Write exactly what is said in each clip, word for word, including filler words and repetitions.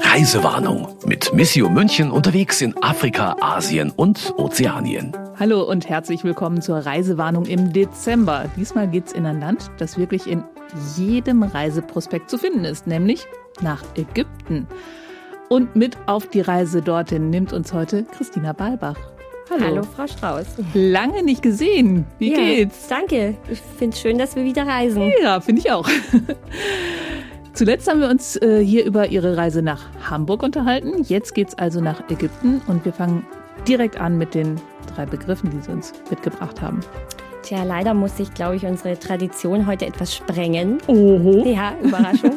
Reisewarnung. Mit Missio München unterwegs in Afrika, Asien und Ozeanien. Hallo und herzlich willkommen zur Reisewarnung im Dezember. Diesmal geht's in ein Land, das wirklich in jedem Reiseprospekt zu finden ist, nämlich nach Ägypten. Und mit auf die Reise dorthin nimmt uns heute Christina Balbach. Hallo. Hallo, Frau Strauß. Lange nicht gesehen. Wie ja, geht's? Danke. Ich finde es schön, dass wir wieder reisen. Ja, finde ich auch. Zuletzt haben wir uns äh, hier über Ihre Reise nach Hamburg unterhalten. Jetzt geht's also nach Ägypten und wir fangen direkt an mit den drei Begriffen, die Sie uns mitgebracht haben. Tja, leider muss ich, glaube ich, unsere Tradition heute etwas sprengen. Oho. Ja, Überraschung.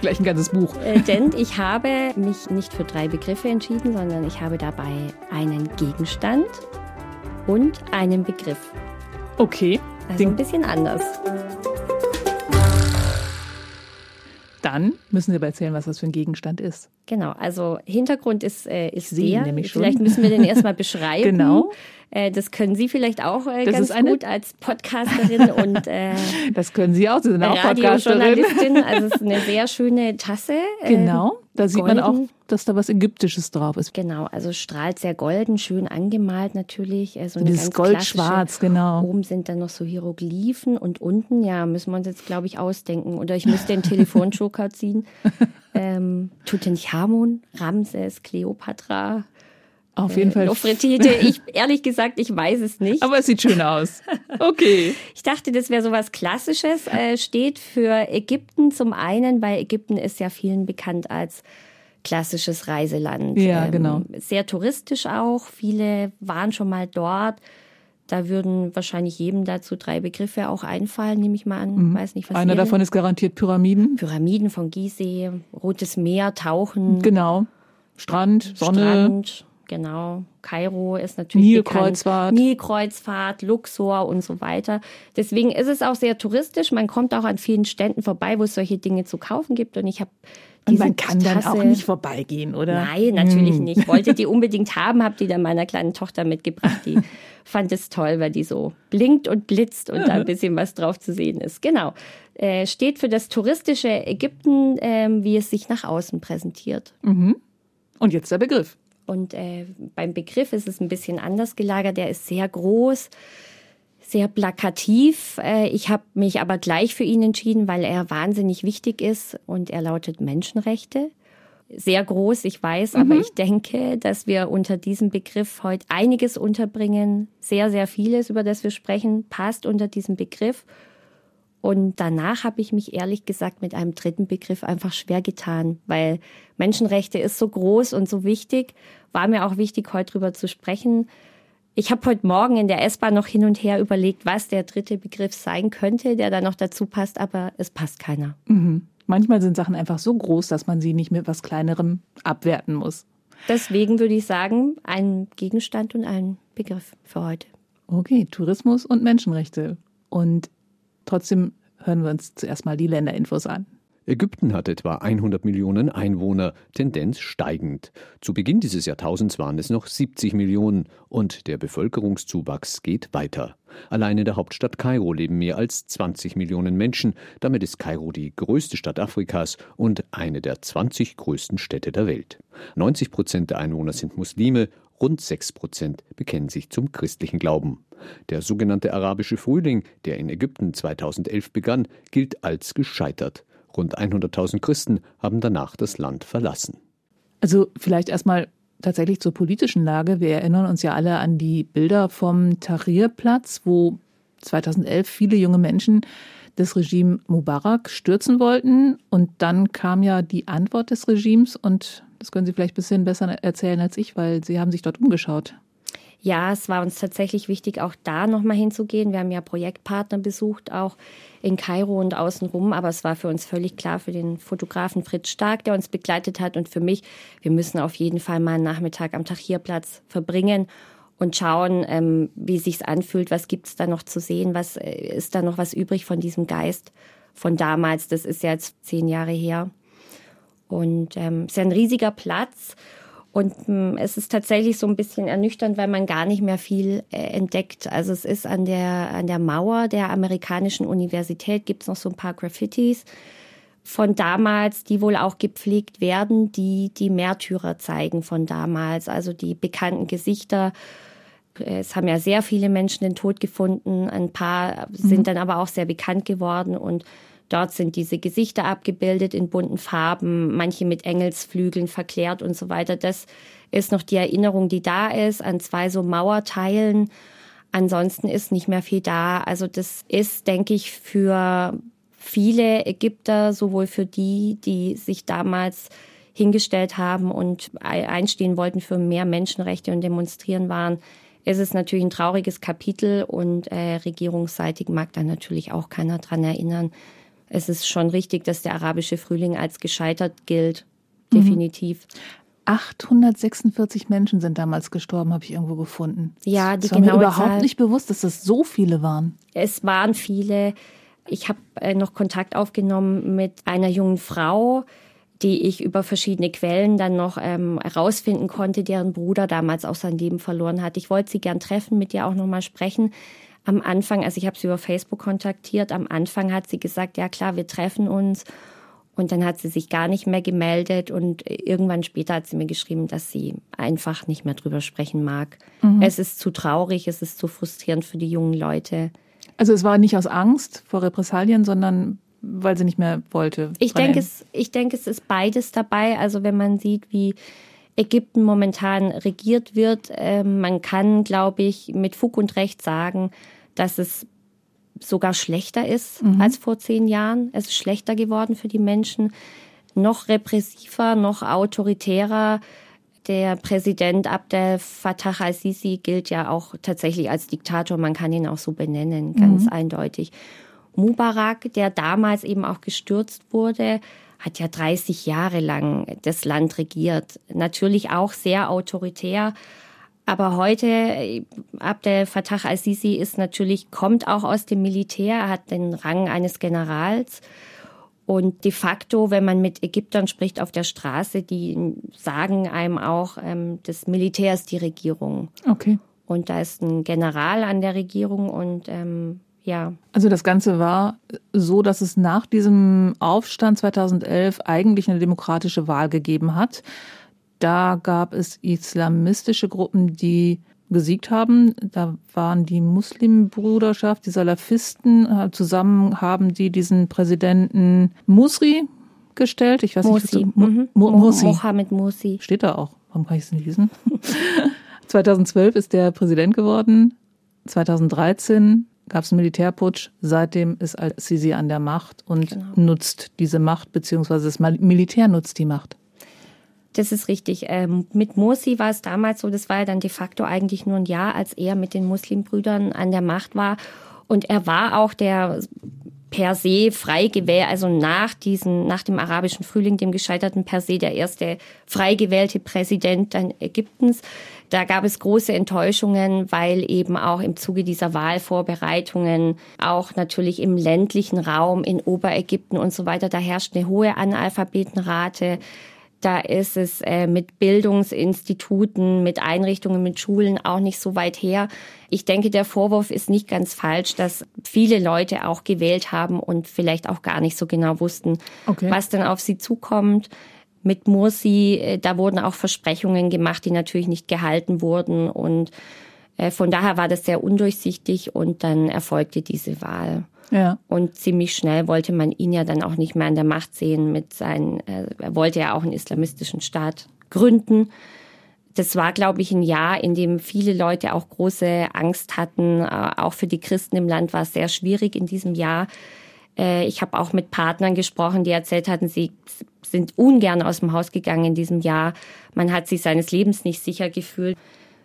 Gleich ein ganzes Buch. Äh, denn ich habe mich nicht für drei Begriffe entschieden, sondern ich habe dabei einen Gegenstand und einen Begriff. Okay. Also Ding. Ein bisschen anders. Dann müssen Sie aber erzählen, was das für ein Gegenstand ist. Genau, also Hintergrund ist, äh, ist Sie der. Nämlich schon. Vielleicht müssen wir den erstmal beschreiben. Genau. Äh, das können Sie vielleicht auch äh, ganz gut als Podcasterin und äh, das können Sie auch, Sie sind auch Podcasterin. Radiojournalistin, also es ist eine sehr schöne Tasse. Äh, genau, da sieht golden. Man auch, dass da was Ägyptisches drauf ist. Genau, also strahlt sehr golden, schön angemalt natürlich. Äh, so eine dieses Goldschwarz, genau. Oben sind dann noch so Hieroglyphen und unten, ja, müssen wir uns jetzt, glaube ich, ausdenken. Oder ich müsste den Telefonjoker ziehen. Ähm, Tutanchamun, Ramses, Kleopatra. Auf jeden äh, Fall. Nofretete. Ich, ehrlich gesagt, ich weiß es nicht. Aber es sieht schön aus. Okay. Ich dachte, das wäre so was Klassisches. Äh, steht für Ägypten zum einen, weil Ägypten ist ja vielen bekannt als klassisches Reiseland. Ja, ähm, genau. Sehr touristisch auch. Viele waren schon mal dort. Da würden wahrscheinlich jedem dazu drei Begriffe auch einfallen, nehme ich mal an. Mhm. Weiß nicht, was Einer davon ist garantiert Pyramiden. Pyramiden von Gizeh, Rotes Meer, Tauchen. Genau. Strand, Sonne. Strand, genau. Kairo ist natürlich Nilkreuzfahrt. Nilkreuzfahrt, Luxor und so weiter. Deswegen ist es auch sehr touristisch. Man kommt auch an vielen Ständen vorbei, wo es solche Dinge zu kaufen gibt. Und ich habe Und man kann Tasse. Dann auch nicht vorbeigehen, oder? Nein, natürlich hm. nicht. Wollte die unbedingt haben, habe die dann meiner kleinen Tochter mitgebracht. Die fand es toll, weil die so blinkt und blitzt und ja. da ein bisschen was drauf zu sehen ist. Genau. Äh, steht für das touristische Ägypten, äh, wie es sich nach außen präsentiert. Mhm. Und jetzt der Begriff. Und äh, beim Begriff ist es ein bisschen anders gelagert. Der ist sehr groß. Sehr plakativ. Ich habe mich aber gleich für ihn entschieden, weil er wahnsinnig wichtig ist und er lautet Menschenrechte. Sehr groß, ich weiß, mhm. aber ich denke, dass wir unter diesem Begriff heute einiges unterbringen. Sehr, sehr vieles, über das wir sprechen, passt unter diesen Begriff. Und danach habe ich mich ehrlich gesagt mit einem dritten Begriff einfach schwer getan, weil Menschenrechte ist so groß und so wichtig. War mir auch wichtig, heute drüber zu sprechen. Ich habe heute Morgen in der S-Bahn noch hin und her überlegt, was der dritte Begriff sein könnte, der da noch dazu passt, aber es passt keiner. Mhm. Manchmal sind Sachen einfach so groß, dass man sie nicht mit was Kleinerem abwerten muss. Deswegen würde ich sagen, ein Gegenstand und ein Begriff für heute. Okay, Tourismus und Menschenrechte. Und trotzdem hören wir uns zuerst mal die Länderinfos an. Ägypten hat etwa hundert Millionen Einwohner, Tendenz steigend. Zu Beginn dieses Jahrtausends waren es noch siebzig Millionen und der Bevölkerungszuwachs geht weiter. Allein in der Hauptstadt Kairo leben mehr als zwanzig Millionen Menschen. Damit ist Kairo die größte Stadt Afrikas und eine der zwanzig größten Städte der Welt. neunzig Prozent der Einwohner sind Muslime, rund sechs Prozent bekennen sich zum christlichen Glauben. Der sogenannte Arabische Frühling, der in Ägypten zweitausendelf begann, gilt als gescheitert. Rund hunderttausend Christen haben danach das Land verlassen. Also vielleicht erstmal tatsächlich zur politischen Lage. Wir erinnern uns ja alle an die Bilder vom Tahrir-Platz, wo zweitausendelf viele junge Menschen das Regime Mubarak stürzen wollten. Und dann kam ja die Antwort des Regimes. Und das können Sie vielleicht ein bisschen besser erzählen als ich, weil Sie haben sich dort umgeschaut. Ja, es war uns tatsächlich wichtig, auch da nochmal hinzugehen. Wir haben ja Projektpartner besucht, auch in Kairo und außenrum. Aber es war für uns völlig klar, für den Fotografen Fritz Stark, der uns begleitet hat, und für mich, wir müssen auf jeden Fall mal einen Nachmittag am Tahrir-Platz verbringen und schauen, ähm, wie sich's anfühlt, was gibt's da noch zu sehen, was äh, ist da noch was übrig von diesem Geist von damals. Das ist ja jetzt zehn Jahre her. Und ähm, es ist ja ein riesiger Platz. Und es ist tatsächlich so ein bisschen ernüchternd, weil man gar nicht mehr viel äh, entdeckt. Also es ist an der, an der Mauer der amerikanischen Universität gibt es noch so ein paar Graffitis von damals, die wohl auch gepflegt werden, die die Märtyrer zeigen von damals, also die bekannten Gesichter. Es haben ja sehr viele Menschen den Tod gefunden, ein paar sind mhm. dann aber auch sehr bekannt geworden und dort sind diese Gesichter abgebildet in bunten Farben, manche mit Engelsflügeln verklärt und so weiter. Das ist noch die Erinnerung, die da ist, an zwei so Mauerteilen. Ansonsten ist nicht mehr viel da. Also das ist, denke ich, für viele Ägypter, sowohl für die, die sich damals hingestellt haben und einstehen wollten für mehr Menschenrechte und demonstrieren waren, ist es natürlich ein trauriges Kapitel und äh, regierungsseitig mag da natürlich auch keiner dran erinnern. Es ist schon richtig, dass der Arabische Frühling als gescheitert gilt, definitiv. achthundertsechsundvierzig Menschen sind damals gestorben, habe ich irgendwo gefunden. Ja, die das war genaue mir überhaupt Zahl, nicht bewusst, dass das so viele waren. Es waren viele. Ich habe äh, noch Kontakt aufgenommen mit einer jungen Frau, die ich über verschiedene Quellen dann noch ähm, herausfinden konnte, deren Bruder damals auch sein Leben verloren hat. Ich wollte sie gern treffen, mit ihr auch nochmal sprechen. Am Anfang, also ich habe sie über Facebook kontaktiert, am Anfang hat sie gesagt, ja klar, wir treffen uns. Und dann hat sie sich gar nicht mehr gemeldet und irgendwann später hat sie mir geschrieben, dass sie einfach nicht mehr drüber sprechen mag. Mhm. Es ist zu traurig, es ist zu frustrierend für die jungen Leute. Also es war nicht aus Angst vor Repressalien, sondern weil sie nicht mehr wollte. Ich denke, es, ich denke, es ist beides dabei. Also wenn man sieht, wie Ägypten momentan regiert wird. Man kann, glaube ich, mit Fug und Recht sagen, dass es sogar schlechter ist mhm. als vor zehn Jahren. Es ist schlechter geworden für die Menschen, noch repressiver, noch autoritärer. Der Präsident Abdel Fattah al-Sisi gilt ja auch tatsächlich als Diktator. Man kann ihn auch so benennen, ganz mhm. eindeutig. Mubarak, der damals eben auch gestürzt wurde, hat ja dreißig Jahre lang das Land regiert. Natürlich auch sehr autoritär. Aber heute, Abdel Fattah al-Sisi ist natürlich, kommt auch aus dem Militär, hat den Rang eines Generals. Und de facto, wenn man mit Ägyptern spricht auf der Straße, die sagen einem auch, das Militär ist die Regierung. Okay. Und da ist ein General an der Regierung und ähm, ja. Also das Ganze war so, dass es nach diesem Aufstand zweitausendelf eigentlich eine demokratische Wahl gegeben hat. Da gab es islamistische Gruppen, die gesiegt haben. Da waren die Muslimbruderschaft, die Salafisten. Zusammen haben die diesen Präsidenten Mursi gestellt. Ich weiß Mursi. nicht, was du, Mo, mhm. Mursi. Mohammed Mursi. Steht da auch. Warum kann ich es nicht lesen? zweitausendzwölf ist der Präsident geworden. zweitausenddreizehn gab es einen Militärputsch, seitdem ist al-Sisi an der Macht und genau. nutzt diese Macht, beziehungsweise das Militär nutzt die Macht. Das ist richtig. Ähm, mit Mursi war es damals so, das war ja dann de facto eigentlich nur ein Jahr, als er mit den Muslimbrüdern an der Macht war. Und er war auch der per se frei gewählte, also nach, diesen, nach dem Arabischen Frühling, dem gescheiterten per se, der erste frei gewählte Präsident dann Ägyptens. Da gab es große Enttäuschungen, weil eben auch im Zuge dieser Wahlvorbereitungen, auch natürlich im ländlichen Raum, in Oberägypten und so weiter, da herrscht eine hohe Analphabetenrate. Da ist es äh, mit Bildungsinstituten, mit Einrichtungen, mit Schulen auch nicht so weit her. Ich denke, der Vorwurf ist nicht ganz falsch, dass viele Leute auch gewählt haben und vielleicht auch gar nicht so genau wussten, okay. was denn auf sie zukommt. Mit Mursi, äh, da wurden auch Versprechungen gemacht, die natürlich nicht gehalten wurden. Und äh, von daher war das sehr undurchsichtig und dann erfolgte diese Wahl. Ja. Und ziemlich schnell wollte man ihn ja dann auch nicht mehr an der Macht sehen mit seinen, äh, er wollte ja auch einen islamistischen Staat gründen. Das war, glaube ich, ein Jahr, in dem viele Leute auch große Angst hatten. Äh, auch für die Christen im Land war es sehr schwierig in diesem Jahr. Äh, ich habe auch mit Partnern gesprochen, die erzählt hatten, sie sind ungern aus dem Haus gegangen in diesem Jahr. Man hat sich seines Lebens nicht sicher gefühlt.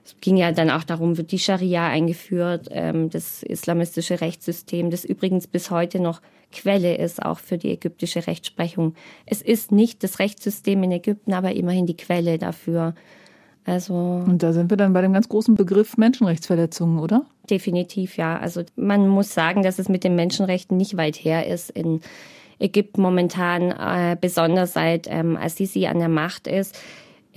Es ging ja dann auch darum, wird die Scharia eingeführt, das islamistische Rechtssystem, das übrigens bis heute noch Quelle ist, auch für die ägyptische Rechtsprechung. Es ist nicht das Rechtssystem in Ägypten, aber immerhin die Quelle dafür. Also und da sind wir dann bei dem ganz großen Begriff Menschenrechtsverletzungen, oder? Definitiv, ja. Also man muss sagen, dass es mit den Menschenrechten nicht weit her ist in Ägypten momentan, äh, besonders seit ähm, al-Sisi an der Macht ist.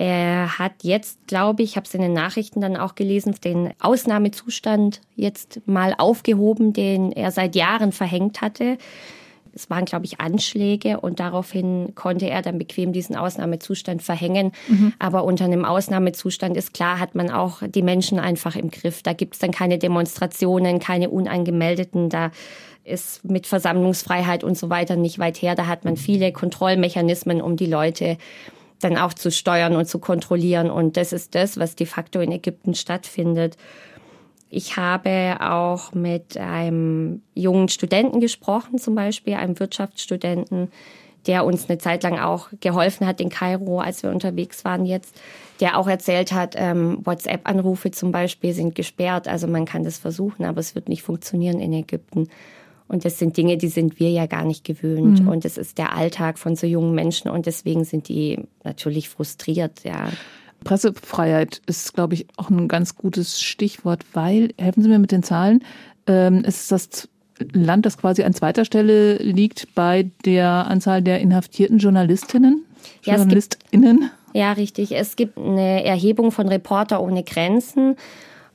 Er hat jetzt, glaube ich, habe es in den Nachrichten dann auch gelesen, den Ausnahmezustand jetzt mal aufgehoben, den er seit Jahren verhängt hatte. Es waren, glaube ich, Anschläge und daraufhin konnte er dann bequem diesen Ausnahmezustand verhängen. Mhm. Aber unter einem Ausnahmezustand ist klar, hat man auch die Menschen einfach im Griff. Da gibt es dann keine Demonstrationen, keine unangemeldeten. Da ist mit Versammlungsfreiheit und so weiter nicht weit her. Da hat man viele Kontrollmechanismen, um die Leute dann auch zu steuern und zu kontrollieren. Und das ist das, was de facto in Ägypten stattfindet. Ich habe auch mit einem jungen Studenten gesprochen, zum Beispiel einem Wirtschaftsstudenten, der uns eine Zeit lang auch geholfen hat in Kairo, als wir unterwegs waren jetzt, der auch erzählt hat, ähm, WhatsApp-Anrufe zum Beispiel sind gesperrt. Also man kann das versuchen, aber es wird nicht funktionieren in Ägypten. Und das sind Dinge, die sind wir ja gar nicht gewöhnt. Mhm. Und das ist der Alltag von so jungen Menschen und deswegen sind die natürlich frustriert, ja. Pressefreiheit ist, glaube ich, auch ein ganz gutes Stichwort, weil, helfen Sie mir mit den Zahlen, ähm, es ist das Land, das quasi an zweiter Stelle liegt bei der Anzahl der inhaftierten Journalistinnen, ja, JournalistInnen. Gibt, ja, richtig. Es gibt eine Erhebung von Reporter ohne Grenzen,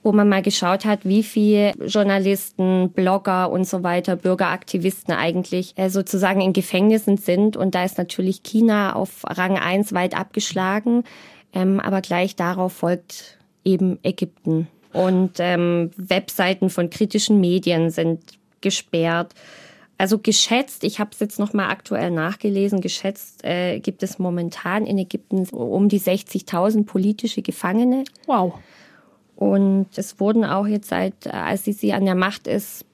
wo man mal geschaut hat, wie viele Journalisten, Blogger und so weiter, Bürgeraktivisten eigentlich sozusagen in Gefängnissen sind. Und da ist natürlich China auf Rang eins weit abgeschlagen. Aber gleich darauf folgt eben Ägypten. Und ähm, Webseiten von kritischen Medien sind gesperrt. Also geschätzt, ich habe es jetzt nochmal aktuell nachgelesen, geschätzt äh, gibt es momentan in Ägypten um die sechzigtausend politische Gefangene. Wow. Und es wurden auch jetzt, seit als Sisi an der Macht ist,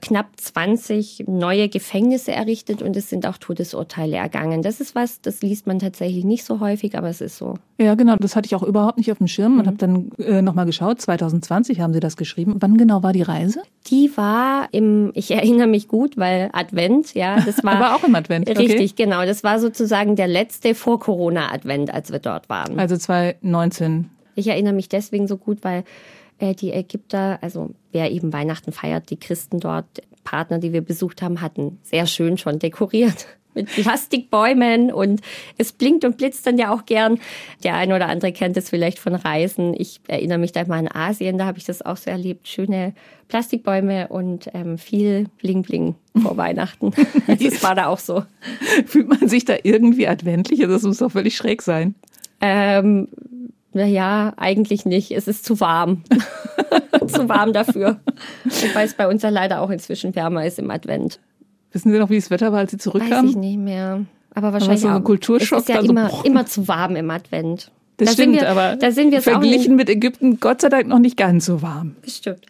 knapp zwanzig neue Gefängnisse errichtet und es sind auch Todesurteile ergangen. Das ist was, das liest man tatsächlich nicht so häufig, aber es ist so. Ja, genau, das hatte ich auch überhaupt nicht auf dem Schirm und mhm. habe dann äh, nochmal geschaut. zwanzig zwanzig haben Sie das geschrieben. Wann genau war die Reise? Die war im, ich erinnere mich gut, weil Advent, ja, das war. Aber auch im Advent, okay. Richtig, genau. Das war sozusagen der letzte Vor-Corona-Advent, als wir dort waren. Also zwanzig neunzehn. Ich erinnere mich deswegen so gut, weil die Ägypter, also wer eben Weihnachten feiert, die Christen dort, Partner, die wir besucht haben, hatten sehr schön schon dekoriert mit Plastikbäumen und es blinkt und blitzt dann ja auch gern. Der eine oder andere kennt es vielleicht von Reisen. Ich erinnere mich da mal an Asien, da habe ich das auch so erlebt. Schöne Plastikbäume und ähm, viel Bling-Bling vor Weihnachten. Das war da auch so. Fühlt man sich da irgendwie adventlich? Das muss doch völlig schräg sein. Ähm... Naja, eigentlich nicht. Es ist zu warm. Zu warm dafür. Wobei es bei uns ja leider auch inzwischen wärmer ist im Advent. Wissen Sie noch, wie das Wetter war, als Sie zurückkamen? Weiß ich nicht mehr. Aber wahrscheinlich so ein Kulturschock. Es ist ja immer, so immer zu warm im Advent. Das da stimmt, wir, aber da sind wir verglichen auch mit Ägypten Gott sei Dank noch nicht ganz so warm. Das stimmt.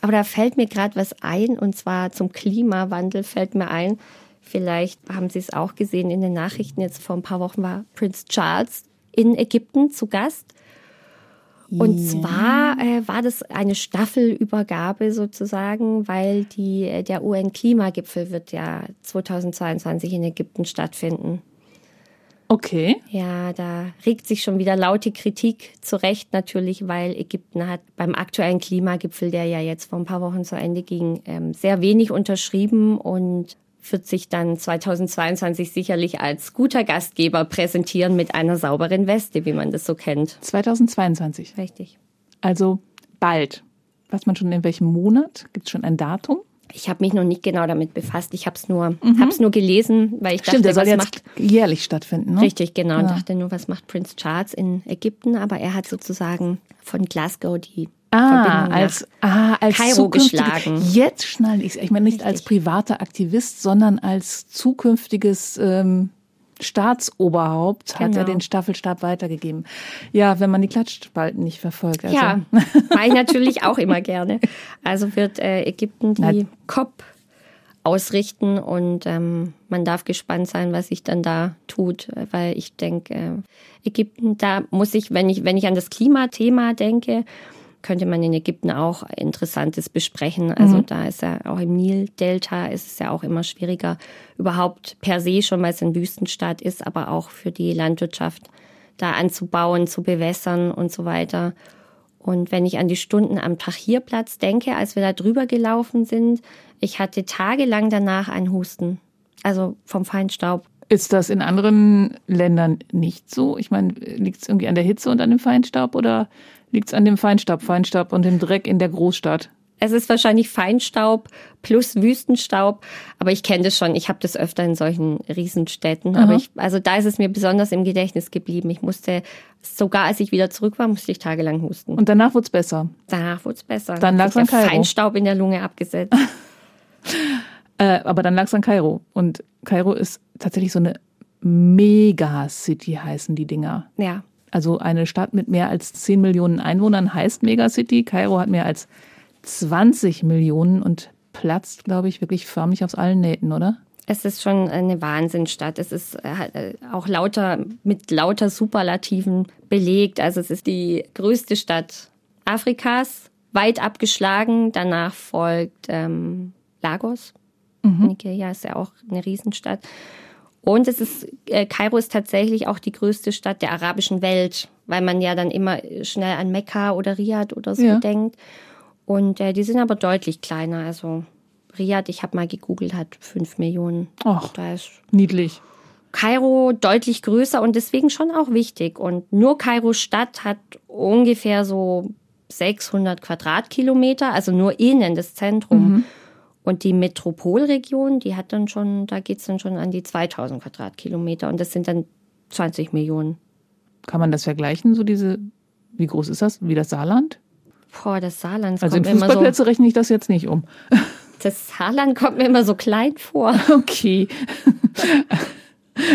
Aber da fällt mir gerade was ein, und zwar zum Klimawandel fällt mir ein. Vielleicht haben Sie es auch gesehen in den Nachrichten. Jetzt vor ein paar Wochen war Prinz Charles in Ägypten zu Gast. Und zwar äh, war das eine Staffelübergabe sozusagen, weil die, der U N-Klimagipfel wird ja zweitausendzweiundzwanzig in Ägypten stattfinden. Okay. Ja, da regt sich schon wieder laute Kritik, zu Recht natürlich, weil Ägypten hat beim aktuellen Klimagipfel, der ja jetzt vor ein paar Wochen zu Ende ging, ähm, sehr wenig unterschrieben und wird sich dann zweitausendzweiundzwanzig sicherlich als guter Gastgeber präsentieren mit einer sauberen Weste, wie man das so kennt. zweitausendzweiundzwanzig? Richtig. Also bald. Weiß man schon in welchem Monat? Gibt es schon ein Datum? Ich habe mich noch nicht genau damit befasst. Ich habe es nur, mhm. hab's nur gelesen, weil ich Stimmt, dachte, der soll was jetzt macht jährlich stattfinden, ne? Richtig, genau. Ja. Und dachte nur, was macht Prinz Charles in Ägypten? Aber er hat sozusagen von Glasgow die Ah, als, ah, als Kairo geschlagen. Jetzt schnall ich es. Ich meine nicht Richtig. Als privater Aktivist, sondern als zukünftiges ähm, Staatsoberhaupt genau. Hat er den Staffelstab weitergegeben. Ja, wenn man die Klatschspalten nicht verfolgt. Also. Ja, war ich natürlich auch immer gerne. Also wird äh, Ägypten die Na, C O P ausrichten und ähm, man darf gespannt sein, was sich dann da tut, weil ich denke, äh, Ägypten, da muss ich, wenn ich, wenn ich an das Klimathema denke, könnte man in Ägypten auch Interessantes besprechen. Also mhm. da ist ja auch im Nil-Delta ist es ja auch immer schwieriger, überhaupt per se schon, weil es ein Wüstenstaat ist, aber auch für die Landwirtschaft da anzubauen, zu bewässern und so weiter. Und wenn ich an die Stunden am Tahrir-Platz denke, als wir da drüber gelaufen sind, ich hatte tagelang danach einen Husten, also vom Feinstaub. Ist das in anderen Ländern nicht so? Ich meine, liegt es irgendwie an der Hitze und an dem Feinstaub oder liegt es an dem Feinstaub, Feinstaub und dem Dreck in der Großstadt? Es ist wahrscheinlich Feinstaub plus Wüstenstaub, aber ich kenne das schon. Ich habe das öfter in solchen Riesenstädten. Aha. Aber ich, also da ist es mir besonders im Gedächtnis geblieben. Ich musste, sogar als ich wieder zurück war, musste ich tagelang husten. Und danach wurde es besser? Danach wurde es besser. Dann lag es an Kairo. Feinstaub in der Lunge abgesetzt. äh, aber dann lag es an Kairo. Und Kairo ist tatsächlich so eine Megacity, heißen die Dinger. Ja. Also eine Stadt mit mehr als zehn Millionen Einwohnern heißt Megacity. Kairo hat mehr als zwanzig Millionen und platzt, glaube ich, wirklich förmlich aus allen Nähten, oder? Es ist schon eine Wahnsinnsstadt. Es ist auch lauter mit lauter Superlativen belegt. Also es ist die größte Stadt Afrikas, weit abgeschlagen. Danach folgt ähm, Lagos. Mhm. Nigeria ist ja auch eine Riesenstadt. Und es ist, äh, Kairo ist tatsächlich auch die größte Stadt der arabischen Welt, weil man ja dann immer schnell an Mekka oder Riad oder so ja. denkt. Und äh, die sind aber deutlich kleiner. Also Riad, ich habe mal gegoogelt, hat fünf Millionen. Och, da ist niedlich. Kairo deutlich größer und deswegen schon auch wichtig. Und nur Kairo Stadt hat ungefähr so sechshundert Quadratkilometer, also nur innen das Zentrum. Mhm. Und die Metropolregion, die hat dann schon, da geht es dann schon an die zweitausend Quadratkilometer. Und das sind dann zwanzig Millionen. Kann man das vergleichen, so diese, wie groß ist das, wie das Saarland? Boah, das Saarland also kommt mir immer so... Also in Fußballplätze rechne ich das jetzt nicht um. Das Saarland kommt mir immer so klein vor. Okay.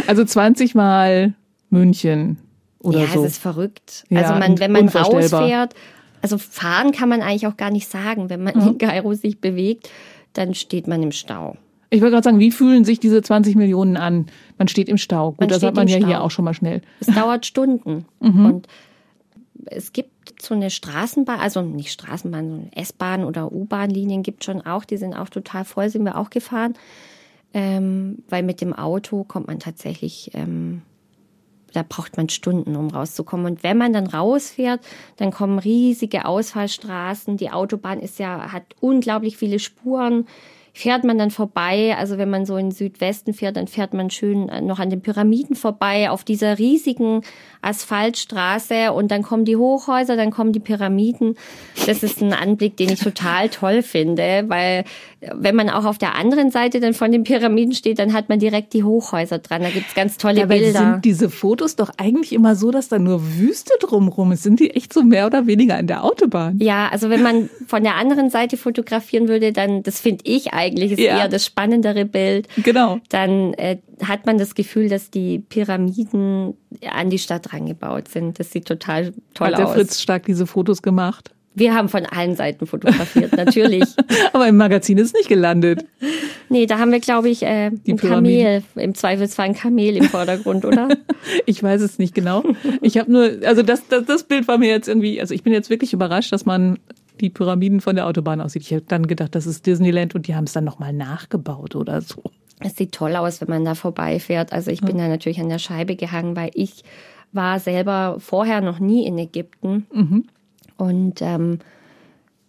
Also zwanzig Mal München oder ja, so. Ja, es ist verrückt. Ja, also man, wenn man rausfährt, also fahren kann man eigentlich auch gar nicht sagen. Wenn man mhm. in Kairo sich bewegt, dann steht man im Stau. Ich wollte gerade sagen, wie fühlen sich diese zwanzig Millionen an? Man steht im Stau. Gut, man das hat man ja Stau. Hier auch schon mal schnell. Es dauert Stunden. Mhm. Und es gibt so eine Straßenbahn, also nicht Straßenbahn, sondern S-Bahn oder U-Bahn-Linien gibt es schon auch. Die sind auch total voll, sind wir auch gefahren. Ähm, weil mit dem Auto kommt man tatsächlich, ähm, da braucht man Stunden, um rauszukommen. Und wenn man dann rausfährt, dann kommen riesige Ausfallstraßen. Die Autobahn ist ja, hat unglaublich viele Spuren. Fährt man dann vorbei, also wenn man so in den Südwesten fährt, dann fährt man schön noch an den Pyramiden vorbei, auf dieser riesigen Asphaltstraße und dann kommen die Hochhäuser, dann kommen die Pyramiden. Das ist ein Anblick, den ich total toll finde, weil wenn man auch auf der anderen Seite dann von den Pyramiden steht, dann hat man direkt die Hochhäuser dran, da gibt's ganz tolle ja, Bilder. Aber sind diese Fotos doch eigentlich immer so, dass da nur Wüste drumrum ist? Sind die echt so mehr oder weniger an der Autobahn? Ja, also wenn man von der anderen Seite fotografieren würde, dann, das finde ich eigentlich, Eigentlich ist ja. eher das spannendere Bild. Genau. Dann äh, hat man das Gefühl, dass die Pyramiden an die Stadt rangebaut sind. Das sieht total toll aus. Hat der Fritz Stark diese Fotos gemacht? Wir haben von allen Seiten fotografiert, natürlich. Aber im Magazin ist nicht gelandet. Nee, da haben wir, glaube ich, äh, ein Kamel, im Zweifelsfall ein Kamel im Vordergrund, oder? Ich weiß es nicht genau. Ich habe nur, also das, das, das Bild war mir jetzt irgendwie, also ich bin jetzt wirklich überrascht, dass man die Pyramiden von der Autobahn aussieht. Ich hätte dann gedacht, das ist Disneyland und die haben es dann nochmal nachgebaut oder so. Es sieht toll aus, wenn man da vorbeifährt. Also ich bin ja. da natürlich an der Scheibe gehangen, weil ich war selber vorher noch nie in Ägypten. Mhm. Und ähm,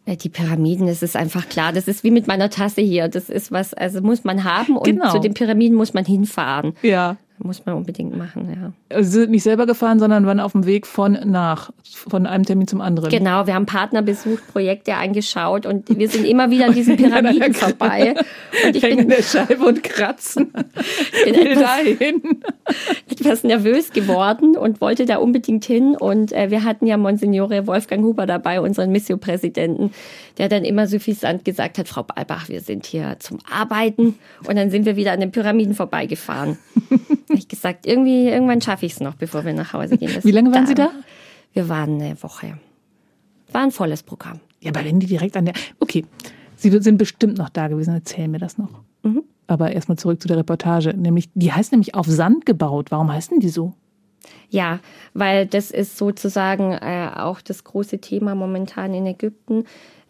die Pyramiden, das ist einfach klar. Das ist wie mit meiner Tasse hier. Das ist was, also muss man haben und genau. zu den Pyramiden muss man hinfahren. Ja. Muss man unbedingt machen, ja. Also Sie sind nicht selber gefahren, sondern waren auf dem Weg von nach, von einem Termin zum anderen. Genau, wir haben Partner besucht, Projekte angeschaut und wir sind immer wieder an diesen Pyramiden vorbei. Und ich bin an der Scheibe und kratzen. Ich bin etwas, etwas nervös geworden und wollte da unbedingt hin. Und äh, wir hatten ja Monsignore Wolfgang Huber dabei, unseren Missio-Präsidenten, der dann immer suffisant gesagt hat, Frau Balbach, wir sind hier zum Arbeiten. Und dann sind wir wieder an den Pyramiden vorbeigefahren. Habe ich gesagt, irgendwie, irgendwann schaffe ich es noch, bevor wir nach Hause gehen. Das Wie lange waren Sie da? Wir waren eine Woche. War ein volles Programm. Ja, aber wenn die direkt an der... Okay, Sie sind bestimmt noch da gewesen, erzählen mir das noch. Mhm. Aber erstmal zurück zu der Reportage. Nämlich, die heißt nämlich auf Sand gebaut. Warum heißen die so? Ja, weil das ist sozusagen äh, auch das große Thema momentan in Ägypten.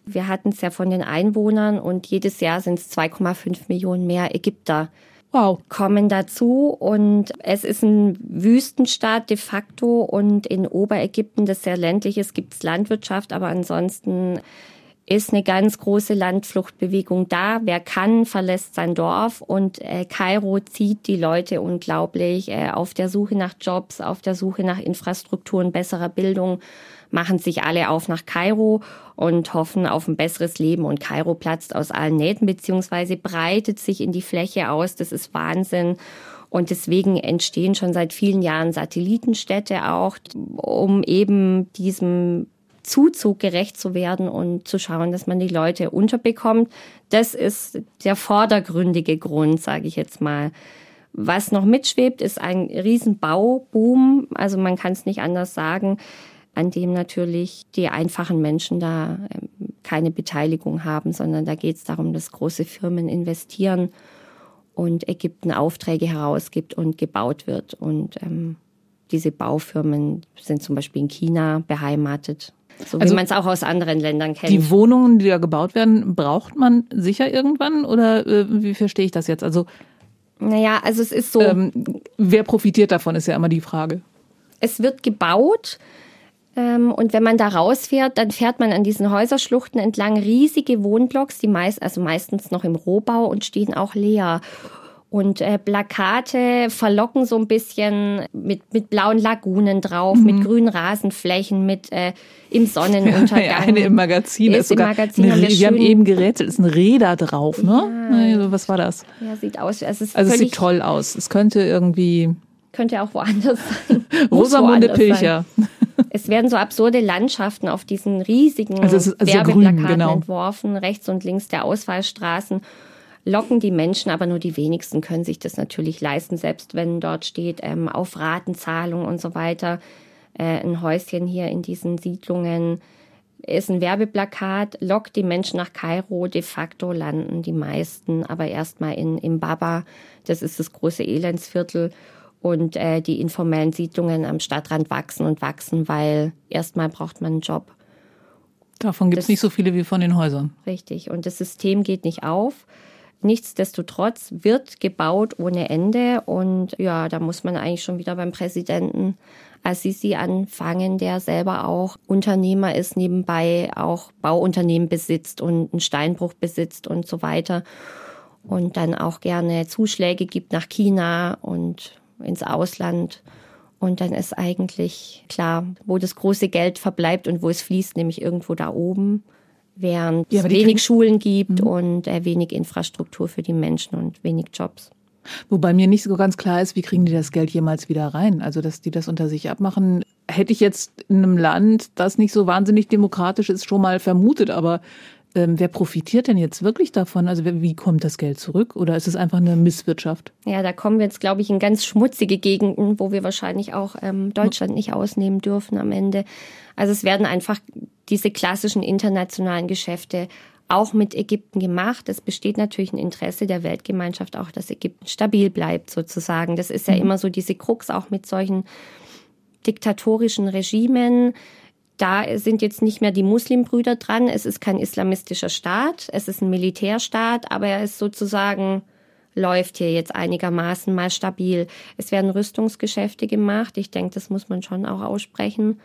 Wir hatten es ja von den Einwohnern und jedes Jahr sind es zwei Komma fünf Millionen mehr Ägypter. Wow. Kommen dazu und es ist ein Wüstenstaat de facto und in Oberägypten, das sehr ländlich ist, gibt es Landwirtschaft, aber ansonsten ist eine ganz große Landfluchtbewegung da. Wer kann, verlässt sein Dorf. Und äh, Kairo zieht die Leute unglaublich. Äh, auf der Suche nach Jobs, auf der Suche nach Infrastrukturen, besserer Bildung, machen sich alle auf nach Kairo und hoffen auf ein besseres Leben. Und Kairo platzt aus allen Nähten, beziehungsweise breitet sich in die Fläche aus. Das ist Wahnsinn. Und deswegen entstehen schon seit vielen Jahren Satellitenstädte auch, um eben diesem Zuzug gerecht zu werden und zu schauen, dass man die Leute unterbekommt. Das ist der vordergründige Grund, sage ich jetzt mal. Was noch mitschwebt, ist ein Riesenbauboom, also man kann es nicht anders sagen, an dem natürlich die einfachen Menschen da keine Beteiligung haben, sondern da geht es darum, dass große Firmen investieren und Ägypten Aufträge herausgibt und gebaut wird. Und ähm, diese Baufirmen sind zum Beispiel in China beheimatet, so also wie man es auch aus anderen Ländern kennt. Die Wohnungen, die da gebaut werden, braucht man sicher irgendwann? Oder äh, wie verstehe ich das jetzt? Also, naja, also es ist so. Ähm, wer profitiert davon, ist ja immer die Frage. Es wird gebaut. Und wenn man da rausfährt, dann fährt man an diesen Häuserschluchten entlang, riesige Wohnblocks, die meist, also meistens noch im Rohbau und stehen auch leer. Und äh, Plakate verlocken so ein bisschen mit, mit blauen Lagunen drauf, mhm. mit grünen Rasenflächen, mit äh, im Sonnenuntergang. Ja, eine im Magazin ist, ist sogar im Magazin eine, wir haben eben gerätselt, ist ein Räder drauf, ne? Ja. Also, was war das? Ja, sieht aus. Also es, also es sieht toll aus. Es könnte irgendwie könnte auch woanders sein. Rosamunde Pilcher. Sein. Es werden so absurde Landschaften auf diesen riesigen also Werbeplakaten grün, genau. entworfen, rechts und links der Ausfallstraßen, locken die Menschen, aber nur die wenigsten können sich das natürlich leisten, selbst wenn dort steht, ähm, auf Ratenzahlung und so weiter. Äh, ein Häuschen hier in diesen Siedlungen ist ein Werbeplakat, lockt die Menschen nach Kairo, de facto landen die meisten, aber erstmal in Imbaba, das ist das große Elendsviertel. Und äh, die informellen Siedlungen am Stadtrand wachsen und wachsen, weil erstmal braucht man einen Job. Davon gibt es nicht so viele wie von den Häusern. Richtig. Und das System geht nicht auf. Nichtsdestotrotz wird gebaut ohne Ende. Und ja, da muss man eigentlich schon wieder beim Präsidenten al-Sisi anfangen, der selber auch Unternehmer ist, nebenbei auch Bauunternehmen besitzt und einen Steinbruch besitzt und so weiter. Und dann auch gerne Zuschläge gibt nach China und ins Ausland. Und dann ist eigentlich klar, wo das große Geld verbleibt und wo es fließt, nämlich irgendwo da oben, während ja, es wenig Schulen gibt mhm. und äh, wenig Infrastruktur für die Menschen und wenig Jobs. Wobei mir nicht so ganz klar ist, wie kriegen die das Geld jemals wieder rein? Also, dass die das unter sich abmachen, hätte ich jetzt in einem Land, das nicht so wahnsinnig demokratisch ist, schon mal vermutet. Aber ähm, wer profitiert denn jetzt wirklich davon? Also wie kommt das Geld zurück? Oder ist es einfach eine Misswirtschaft? Ja, da kommen wir jetzt, glaube ich, in ganz schmutzige Gegenden, wo wir wahrscheinlich auch ähm, Deutschland nicht ausnehmen dürfen am Ende. Also es werden einfach diese klassischen internationalen Geschäfte auch mit Ägypten gemacht. Es besteht natürlich ein Interesse der Weltgemeinschaft auch, dass Ägypten stabil bleibt sozusagen. Das ist ja immer so diese Krux auch mit solchen diktatorischen Regimen. Da sind jetzt nicht mehr die Muslimbrüder dran. Es ist kein islamistischer Staat, es ist ein Militärstaat, aber er ist sozusagen, läuft hier jetzt einigermaßen mal stabil. Es werden Rüstungsgeschäfte gemacht. Ich denke, das muss man schon auch aussprechen.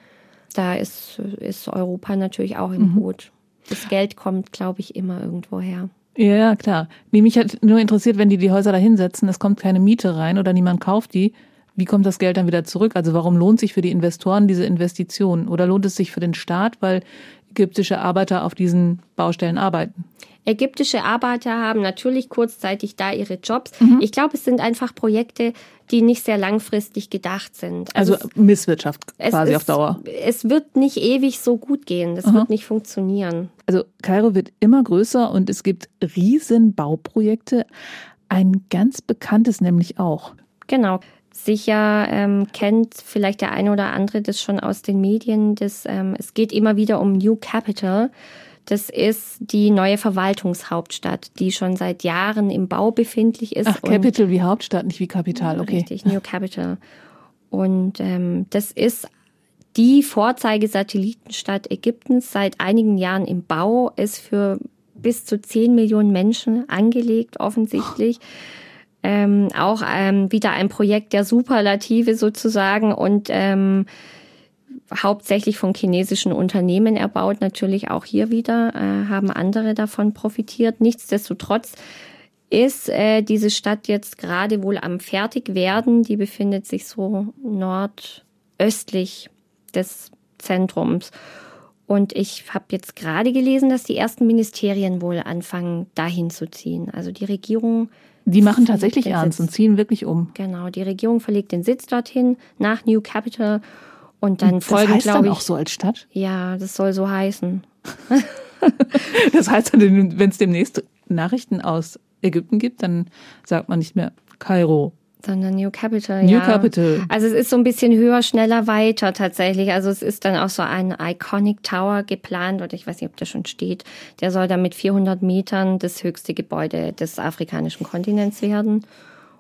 Da ist, ist Europa natürlich auch im Boot. Mhm. Das Geld kommt, glaube ich, immer irgendwo her. Ja, klar. Nee, mich hat nur interessiert, wenn die die Häuser da hinsetzen, es kommt keine Miete rein oder niemand kauft die. Wie kommt das Geld dann wieder zurück? Also warum lohnt sich für die Investoren diese Investition? Oder lohnt es sich für den Staat, weil ägyptische Arbeiter auf diesen Baustellen arbeiten? Ägyptische Arbeiter haben natürlich kurzzeitig da ihre Jobs. Mhm. Ich glaube, es sind einfach Projekte, die nicht sehr langfristig gedacht sind. Also, also Misswirtschaft quasi ist, auf Dauer. Es wird nicht ewig so gut gehen. Das Aha. wird nicht funktionieren. Also Kairo wird immer größer und es gibt riesen Bauprojekte. Ein ganz bekanntes nämlich auch. Genau. Sicher ähm, kennt vielleicht der eine oder andere das schon aus den Medien. Das, ähm, es geht immer wieder um New Capital. Das ist die neue Verwaltungshauptstadt, die schon seit Jahren im Bau befindlich ist. Ach, Capital wie Hauptstadt, nicht wie Kapital, okay. Richtig, New Capital. Und ähm, das ist die Vorzeigesatellitenstadt Ägyptens, seit einigen Jahren im Bau, ist für bis zu zehn Millionen Menschen angelegt, offensichtlich. Oh. Ähm, auch ähm, wieder ein Projekt der Superlative sozusagen und ähm, hauptsächlich von chinesischen Unternehmen erbaut. Natürlich auch hier wieder äh, haben andere davon profitiert. Nichtsdestotrotz ist äh, diese Stadt jetzt gerade wohl am Fertigwerden. Die befindet sich so nordöstlich des Zentrums. Und ich habe jetzt gerade gelesen, dass die ersten Ministerien wohl anfangen, dahin zu ziehen. Also die Regierung... Die machen tatsächlich ernst und ziehen wirklich um. Genau, die Regierung verlegt den Sitz dorthin, nach New Capital. Und dann folgen, glaube ich... Das heißt dann auch so als Stadt? Ja, das soll so heißen. Das heißt, wenn es demnächst Nachrichten aus Ägypten gibt, dann sagt man nicht mehr Kairo. Sondern New Capital, New ja. Capital. Also es ist so ein bisschen höher, schneller, weiter tatsächlich. Also es ist dann auch so ein Iconic Tower geplant, oder ich weiß nicht, ob der schon steht. Der soll dann mit vierhundert Metern das höchste Gebäude des afrikanischen Kontinents werden.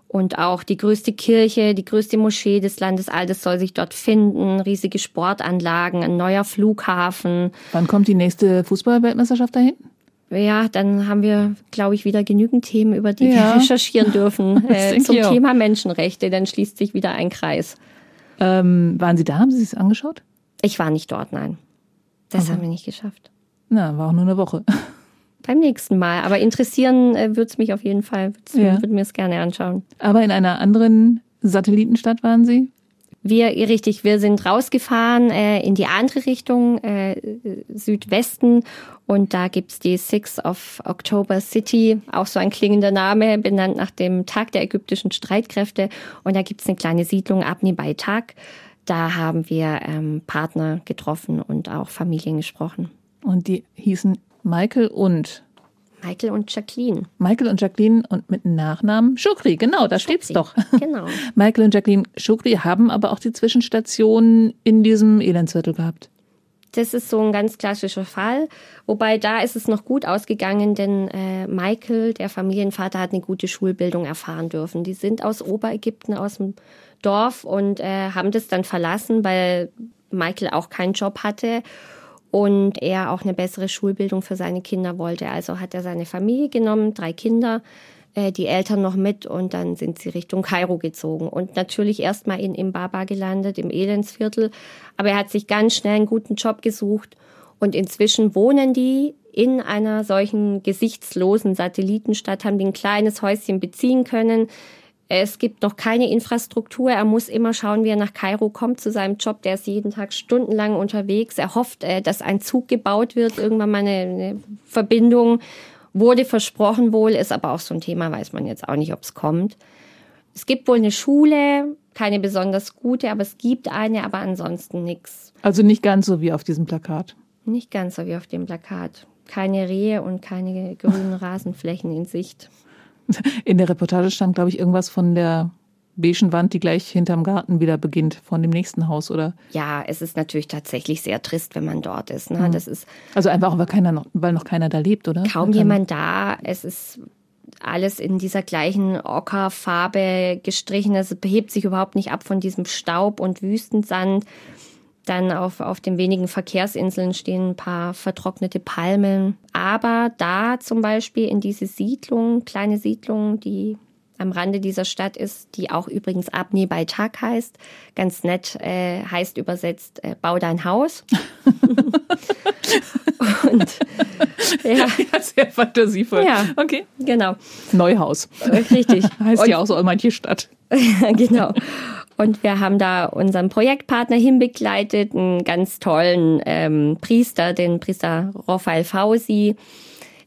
Und auch die größte Kirche, die größte Moschee des Landes, all das soll sich dort finden. Riesige Sportanlagen, ein neuer Flughafen. Wann kommt die nächste Fußball-Weltmeisterschaft dahin? Ja, dann haben wir, glaube ich, wieder genügend Themen, über die ja. wir recherchieren dürfen äh, zum Thema Menschenrechte. Dann schließt sich wieder ein Kreis. Ähm, waren Sie da? Haben Sie es angeschaut? Ich war nicht dort, nein. Das okay. haben wir nicht geschafft. Na, war auch nur eine Woche. Beim nächsten Mal. Aber interessieren äh, würde es mich auf jeden Fall. Ja. Ich würde mir es gerne anschauen. Aber in einer anderen Satellitenstadt waren Sie? Wir, richtig, wir sind rausgefahren äh, in die andere Richtung, äh, Südwesten. Und da gibt's die sixth of October City, auch so ein klingender Name, benannt nach dem Tag der ägyptischen Streitkräfte. Und da gibt's eine kleine Siedlung, Abni Baitak. Da haben wir ähm, Partner getroffen und auch Familien gesprochen. Und die hießen Michael und... Michael und Jacqueline. Michael und Jacqueline und mit Nachnamen Shukri, genau, da Shukri. Steht's doch. Genau. Michael und Jacqueline Shukri haben aber auch die Zwischenstationen in diesem Elendsviertel gehabt. Das ist so ein ganz klassischer Fall, wobei da ist es noch gut ausgegangen, denn äh, Michael, der Familienvater, hat eine gute Schulbildung erfahren dürfen. Die sind aus Oberägypten, aus dem Dorf und äh, haben das dann verlassen, weil Michael auch keinen Job hatte. Und er auch eine bessere Schulbildung für seine Kinder wollte. Also hat er seine Familie genommen, drei Kinder, äh, die Eltern noch mit und dann sind sie Richtung Kairo gezogen. Und natürlich erstmal in Imbaba gelandet, im Elendsviertel. Aber er hat sich ganz schnell einen guten Job gesucht. Und inzwischen wohnen die in einer solchen gesichtslosen Satellitenstadt, haben die ein kleines Häuschen beziehen können. Es gibt noch keine Infrastruktur. Er muss immer schauen, wie er nach Kairo kommt zu seinem Job. Der ist jeden Tag stundenlang unterwegs. Er hofft, dass ein Zug gebaut wird, irgendwann mal eine, eine Verbindung. Wurde versprochen wohl, ist aber auch so ein Thema, weiß man jetzt auch nicht, ob es kommt. Es gibt wohl eine Schule, keine besonders gute, aber es gibt eine, aber ansonsten nichts. Also nicht ganz so wie auf diesem Plakat? Nicht ganz so wie auf dem Plakat. Keine Rehe und keine grünen Rasenflächen in Sicht. In der Reportage stand, glaube ich, irgendwas von der beigen Wand, die gleich hinterm Garten wieder beginnt, von dem nächsten Haus, oder? Ja, es ist natürlich tatsächlich sehr trist, wenn man dort ist. Ne? Mhm. Das ist also einfach auch, weil, keiner noch, weil noch keiner da lebt, oder? Kaum jemand da. Es ist alles in dieser gleichen Ockerfarbe gestrichen. Es hebt sich überhaupt nicht ab von diesem Staub und Wüstensand. Dann auf, auf den wenigen Verkehrsinseln stehen ein paar vertrocknete Palmen. Aber da zum Beispiel in diese Siedlung, kleine Siedlung, die am Rande dieser Stadt ist, die auch übrigens Abni Baitak heißt, ganz nett äh, heißt übersetzt, äh, bau dein Haus. Und, ja. ja, sehr fantasievoll. Ja, okay. Genau. Neuhaus. Richtig. Heißt ja auch so in manche Stadt. Genau. Und wir haben da unseren Projektpartner hinbegleitet, einen ganz tollen ähm, Priester, den Priester Rafael Fausi,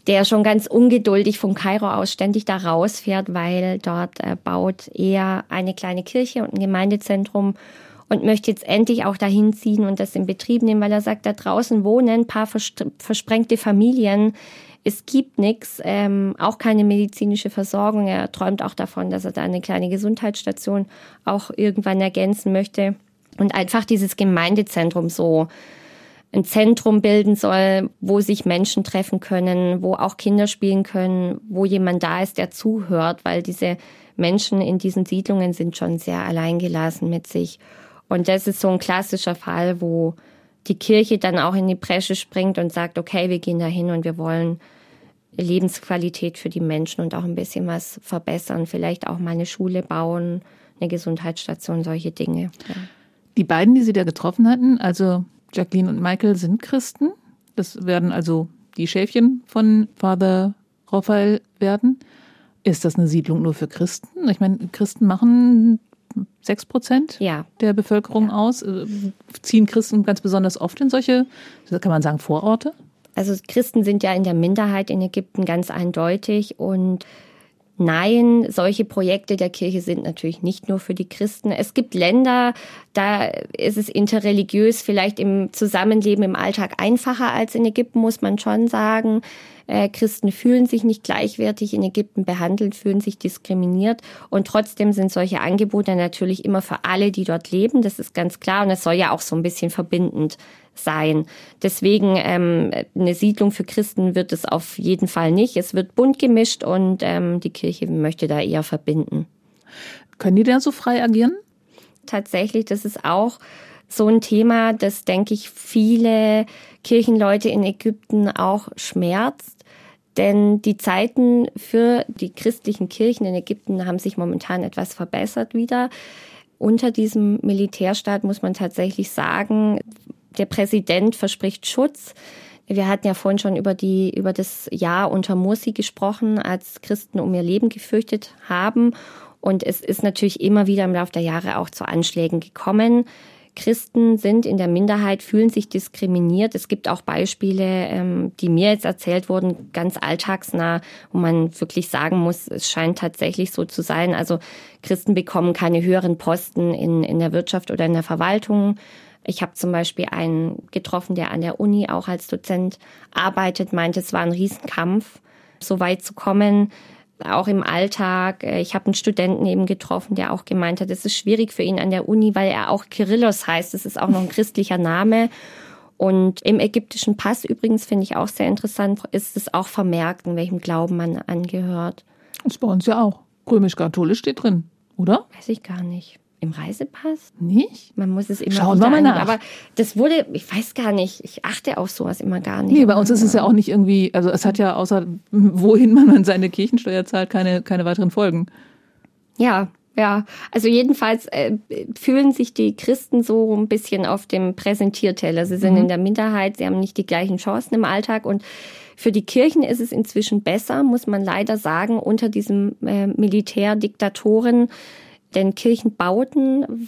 der schon ganz ungeduldig von Kairo aus ständig da rausfährt, weil dort äh, baut er eine kleine Kirche und ein Gemeindezentrum und möchte jetzt endlich auch dahin ziehen und das in Betrieb nehmen, weil er sagt, da draußen wohnen ein paar vers- versprengte Familien. Es gibt nichts, ähm, auch keine medizinische Versorgung. Er träumt auch davon, dass er da eine kleine Gesundheitsstation auch irgendwann ergänzen möchte. Und einfach dieses Gemeindezentrum so ein Zentrum bilden soll, wo sich Menschen treffen können, wo auch Kinder spielen können, wo jemand da ist, der zuhört, weil diese Menschen in diesen Siedlungen sind schon sehr alleingelassen mit sich. Und das ist so ein klassischer Fall, wo die Kirche dann auch in die Bresche springt und sagt, okay, wir gehen da hin und wir wollen Lebensqualität für die Menschen und auch ein bisschen was verbessern. Vielleicht auch mal eine Schule bauen, eine Gesundheitsstation, solche Dinge. Ja. Die beiden, die sie da getroffen hatten, also Jacqueline und Michael, sind Christen. Das werden also die Schäfchen von Father Raphael werden. Ist das eine Siedlung nur für Christen? Ich meine, Christen machen sechs Prozent ja. der Bevölkerung ja. aus. Ziehen Christen ganz besonders oft in solche, kann man sagen, Vororte? Also Christen sind ja in der Minderheit in Ägypten ganz eindeutig. Und nein, solche Projekte der Kirche sind natürlich nicht nur für die Christen. Es gibt Länder, da ist es interreligiös vielleicht im Zusammenleben im Alltag einfacher als in Ägypten, muss man schon sagen. Christen fühlen sich nicht gleichwertig in Ägypten behandelt, fühlen sich diskriminiert. Und trotzdem sind solche Angebote natürlich immer für alle, die dort leben. Das ist ganz klar. Und es soll ja auch so ein bisschen verbindend sein. Deswegen ähm, eine Siedlung für Christen wird es auf jeden Fall nicht. Es wird bunt gemischt und ähm, die Kirche möchte da eher verbinden. Können die da so frei agieren? Tatsächlich, das ist auch so ein Thema, das, denke ich, viele Kirchenleute in Ägypten auch schmerzt. Denn die Zeiten für die christlichen Kirchen in Ägypten haben sich momentan etwas verbessert wieder. Unter diesem Militärstaat muss man tatsächlich sagen, der Präsident verspricht Schutz. Wir hatten ja vorhin schon über die, über das Jahr unter Mursi gesprochen, als Christen um ihr Leben gefürchtet haben. Und es ist natürlich immer wieder im Laufe der Jahre auch zu Anschlägen gekommen. Christen sind in der Minderheit, fühlen sich diskriminiert. Es gibt auch Beispiele, die mir jetzt erzählt wurden, ganz alltagsnah, wo man wirklich sagen muss, es scheint tatsächlich so zu sein. Also Christen bekommen keine höheren Posten in, in der Wirtschaft oder in der Verwaltung. Ich habe zum Beispiel einen getroffen, der an der Uni auch als Dozent arbeitet, meinte, es war ein Riesenkampf, so weit zu kommen. Auch im Alltag. Ich habe einen Studenten eben getroffen, der auch gemeint hat, es ist schwierig für ihn an der Uni, weil er auch Kyrillos heißt. Das ist auch noch ein christlicher Name. Und im ägyptischen Pass übrigens, finde ich auch sehr interessant, ist es auch vermerkt, in welchem Glauben man angehört. Das ist bei uns ja auch. Römisch-katholisch steht drin, oder? Weiß ich gar nicht. Im Reisepass? Nicht? Man muss es immer schauen wir mal nach. Aber das wurde, ich weiß gar nicht, ich achte auf sowas immer gar nicht. Nee, bei uns ist es ja auch nicht irgendwie, also es hat ja außer, wohin man seine Kirchensteuer zahlt, keine, keine weiteren Folgen. Ja, ja. Also jedenfalls äh, fühlen sich die Christen so ein bisschen auf dem Präsentierteller. Sie sind mhm. in der Minderheit, sie haben nicht die gleichen Chancen im Alltag. Und für die Kirchen ist es inzwischen besser, muss man leider sagen, unter diesem äh, Militärdiktatoren. Denn Kirchenbauten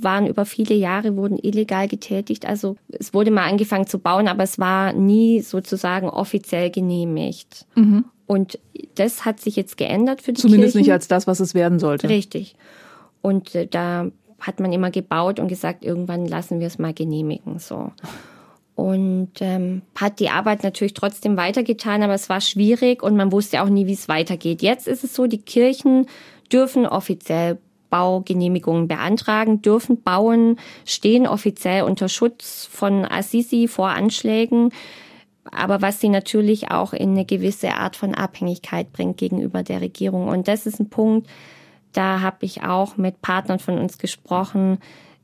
waren über viele Jahre, wurden illegal getätigt. Also es wurde mal angefangen zu bauen, aber es war nie sozusagen offiziell genehmigt. Mhm. Und das hat sich jetzt geändert für die Zumindest Kirchen. Zumindest nicht als das, was es werden sollte. Richtig. Und da hat man immer gebaut und gesagt, irgendwann lassen wir es mal genehmigen. So. Und ähm, hat die Arbeit natürlich trotzdem weitergetan, aber es war schwierig und man wusste auch nie, wie es weitergeht. Jetzt ist es so, die Kirchen dürfen offiziell Baugenehmigungen beantragen, dürfen bauen, stehen offiziell unter Schutz von al-Sisi vor Anschlägen, aber was sie natürlich auch in eine gewisse Art von Abhängigkeit bringt gegenüber der Regierung. Und das ist ein Punkt, da habe ich auch mit Partnern von uns gesprochen,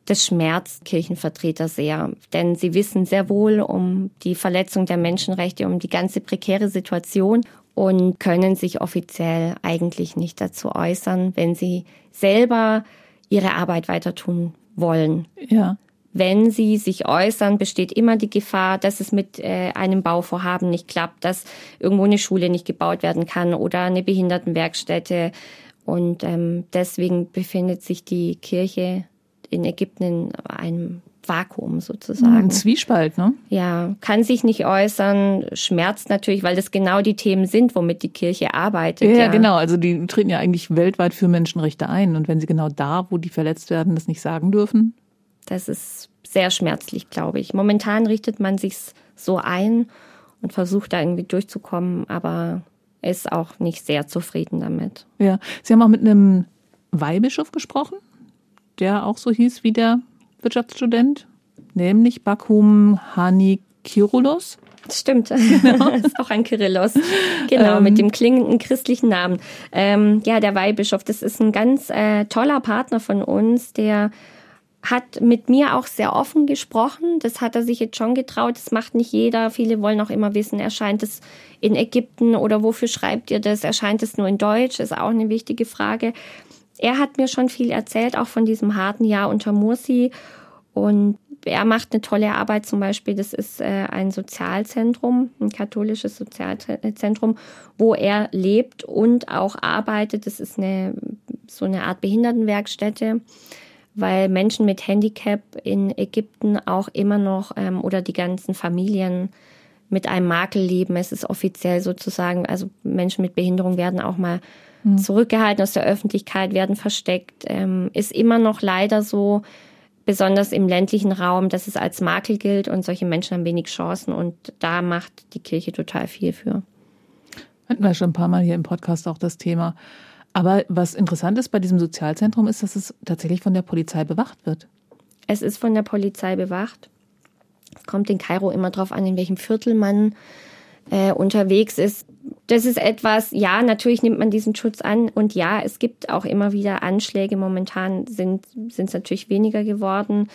das schmerzt Kirchenvertreter sehr, denn sie wissen sehr wohl um die Verletzung der Menschenrechte, um die ganze prekäre Situation und können sich offiziell eigentlich nicht dazu äußern, wenn sie selber ihre Arbeit weiter tun wollen. Ja. Wenn sie sich äußern, besteht immer die Gefahr, dass es mit äh, einem Bauvorhaben nicht klappt, dass irgendwo eine Schule nicht gebaut werden kann oder eine Behindertenwerkstätte. Und ähm, deswegen befindet sich die Kirche in Ägypten in einem Vakuum sozusagen. Ein Zwiespalt, ne? Ja, kann sich nicht äußern, schmerzt natürlich, weil das genau die Themen sind, womit die Kirche arbeitet. Ja, ja, genau. Also die treten ja eigentlich weltweit für Menschenrechte ein. Und wenn sie genau da, wo die verletzt werden, das nicht sagen dürfen? Das ist sehr schmerzlich, glaube ich. Momentan richtet man sich so ein und versucht da irgendwie durchzukommen, aber ist auch nicht sehr zufrieden damit. Ja, Sie haben auch mit einem Weihbischof gesprochen, der auch so hieß wie der Wirtschaftsstudent, nämlich Bakum Hani Kyrillos. Stimmt, genau. Ist auch ein Kyrillos. Genau, ähm. mit dem klingenden christlichen Namen. Ähm, ja, der Weihbischof, das ist ein ganz äh, toller Partner von uns, der hat mit mir auch sehr offen gesprochen. Das hat er sich jetzt schon getraut. Das macht nicht jeder. Viele wollen auch immer wissen, erscheint es in Ägypten oder wofür schreibt ihr das? Erscheint es nur in Deutsch? Ist auch eine wichtige Frage. Er hat mir schon viel erzählt, auch von diesem harten Jahr unter Mursi. Und er macht eine tolle Arbeit zum Beispiel, das ist äh, ein Sozialzentrum, ein katholisches Sozialzentrum, wo er lebt und auch arbeitet. Das ist eine, so eine Art Behindertenwerkstätte, weil Menschen mit Handicap in Ägypten auch immer noch ähm, oder die ganzen Familien mit einem Makel leben. Es ist offiziell sozusagen, also Menschen mit Behinderung werden auch mal mhm. zurückgehalten aus der Öffentlichkeit, werden versteckt. Ähm, ist immer noch leider so, besonders im ländlichen Raum, dass es als Makel gilt und solche Menschen haben wenig Chancen und da macht die Kirche total viel für. Hatten wir schon ein paar Mal hier im Podcast auch das Thema. Aber was interessant ist bei diesem Sozialzentrum ist, dass es tatsächlich von der Polizei bewacht wird. Es ist von der Polizei bewacht. Es kommt in Kairo immer drauf an, in welchem Viertel man äh, unterwegs ist. Das ist etwas, ja, natürlich nimmt man diesen Schutz an und ja, es gibt auch immer wieder Anschläge. Momentan sind es natürlich weniger geworden.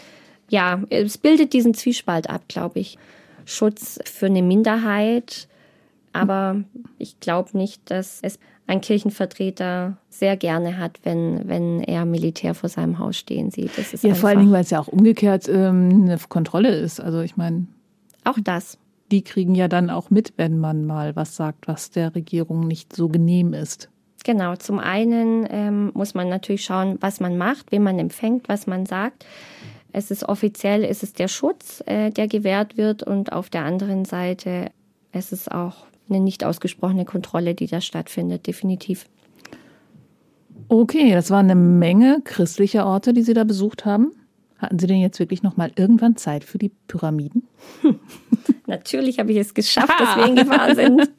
Ja, es bildet diesen Zwiespalt ab, glaube ich. Schutz für eine Minderheit, aber ich glaube nicht, dass es ein Kirchenvertreter sehr gerne hat, wenn, wenn er Militär vor seinem Haus stehen sieht. Das ist ja, einfach. Vor allen Dingen, weil es ja auch umgekehrt ähm, eine Kontrolle ist. Also ich meine, auch das. Die kriegen ja dann auch mit, wenn man mal was sagt, was der Regierung nicht so genehm ist. Genau, zum einen ähm, muss man natürlich schauen, was man macht, wen man empfängt, was man sagt. Es ist offiziell, es ist der Schutz, äh, der gewährt wird und auf der anderen Seite es ist auch eine nicht ausgesprochene Kontrolle, die da stattfindet, definitiv. Okay, das war eine Menge christlicher Orte, die Sie da besucht haben. Hatten Sie denn jetzt wirklich noch mal irgendwann Zeit für die Pyramiden? Hm. Natürlich habe ich es geschafft, dass wir hingefahren sind.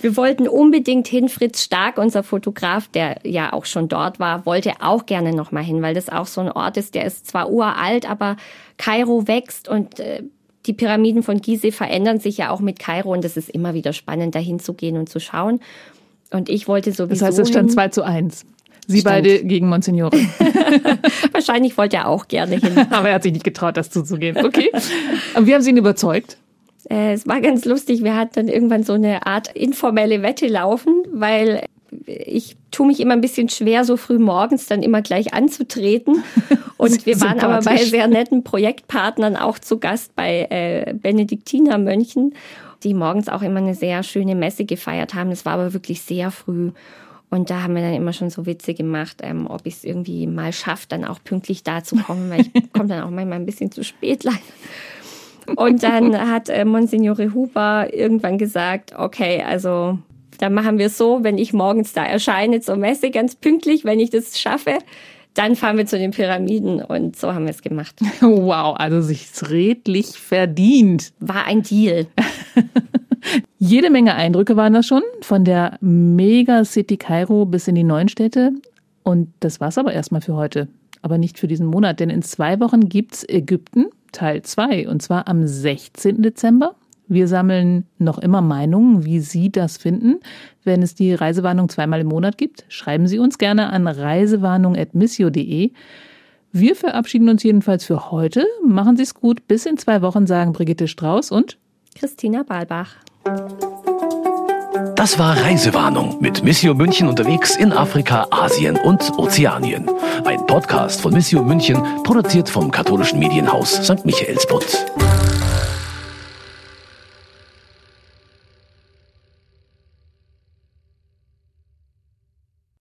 Wir wollten unbedingt hin. Fritz Stark, unser Fotograf, der ja auch schon dort war, wollte auch gerne noch mal hin, weil das auch so ein Ort ist, der ist zwar uralt, aber Kairo wächst und äh, die Pyramiden von Gizeh verändern sich ja auch mit Kairo und das ist immer wieder spannend, da hinzugehen und zu schauen. Und ich wollte sowieso Das heißt, es stand zwei zu eins. Sie Stimmt. beide gegen Monsignore. Wahrscheinlich wollte er auch gerne hin. Aber er hat sich nicht getraut, das zuzugeben. Okay. Und wie haben Sie ihn überzeugt? Äh, es war ganz lustig. Wir hatten dann irgendwann so eine Art informelle Wette laufen, weil ich tue mich immer ein bisschen schwer, so früh morgens dann immer gleich anzutreten. Und wir waren aber bei sehr netten Projektpartnern auch zu Gast bei äh, Benediktinermönchen, die morgens auch immer eine sehr schöne Messe gefeiert haben. Das war aber wirklich sehr früh. Und da haben wir dann immer schon so Witze gemacht, ähm, ob ich es irgendwie mal schaffe, dann auch pünktlich da zu kommen, weil ich komme dann auch manchmal ein bisschen zu spät leider. Und dann hat äh, Monsignore Huber irgendwann gesagt, okay, also dann machen wir es so, wenn ich morgens da erscheine zur Messe ganz pünktlich, wenn ich das schaffe, dann fahren wir zu den Pyramiden und so haben wir es gemacht. Wow, also sich's redlich verdient. War ein Deal. Jede Menge Eindrücke waren das schon, von der Megacity Kairo bis in die neuen Städte. Und das war's aber erstmal für heute, aber nicht für diesen Monat, denn in zwei Wochen gibt's Ägypten Teil zwei und zwar am sechzehnten Dezember. Wir sammeln noch immer Meinungen, wie Sie das finden. Wenn es die Reisewarnung zweimal im Monat gibt, schreiben Sie uns gerne an reisewarnung at missio punkt de. Wir verabschieden uns jedenfalls für heute. Machen Sie es gut. Bis in zwei Wochen sagen Brigitte Strauß und Christina Balbach. Das war Reisewarnung mit Missio München unterwegs in Afrika, Asien und Ozeanien. Ein Podcast von Missio München, produziert vom katholischen Medienhaus Sankt Michaelsbund.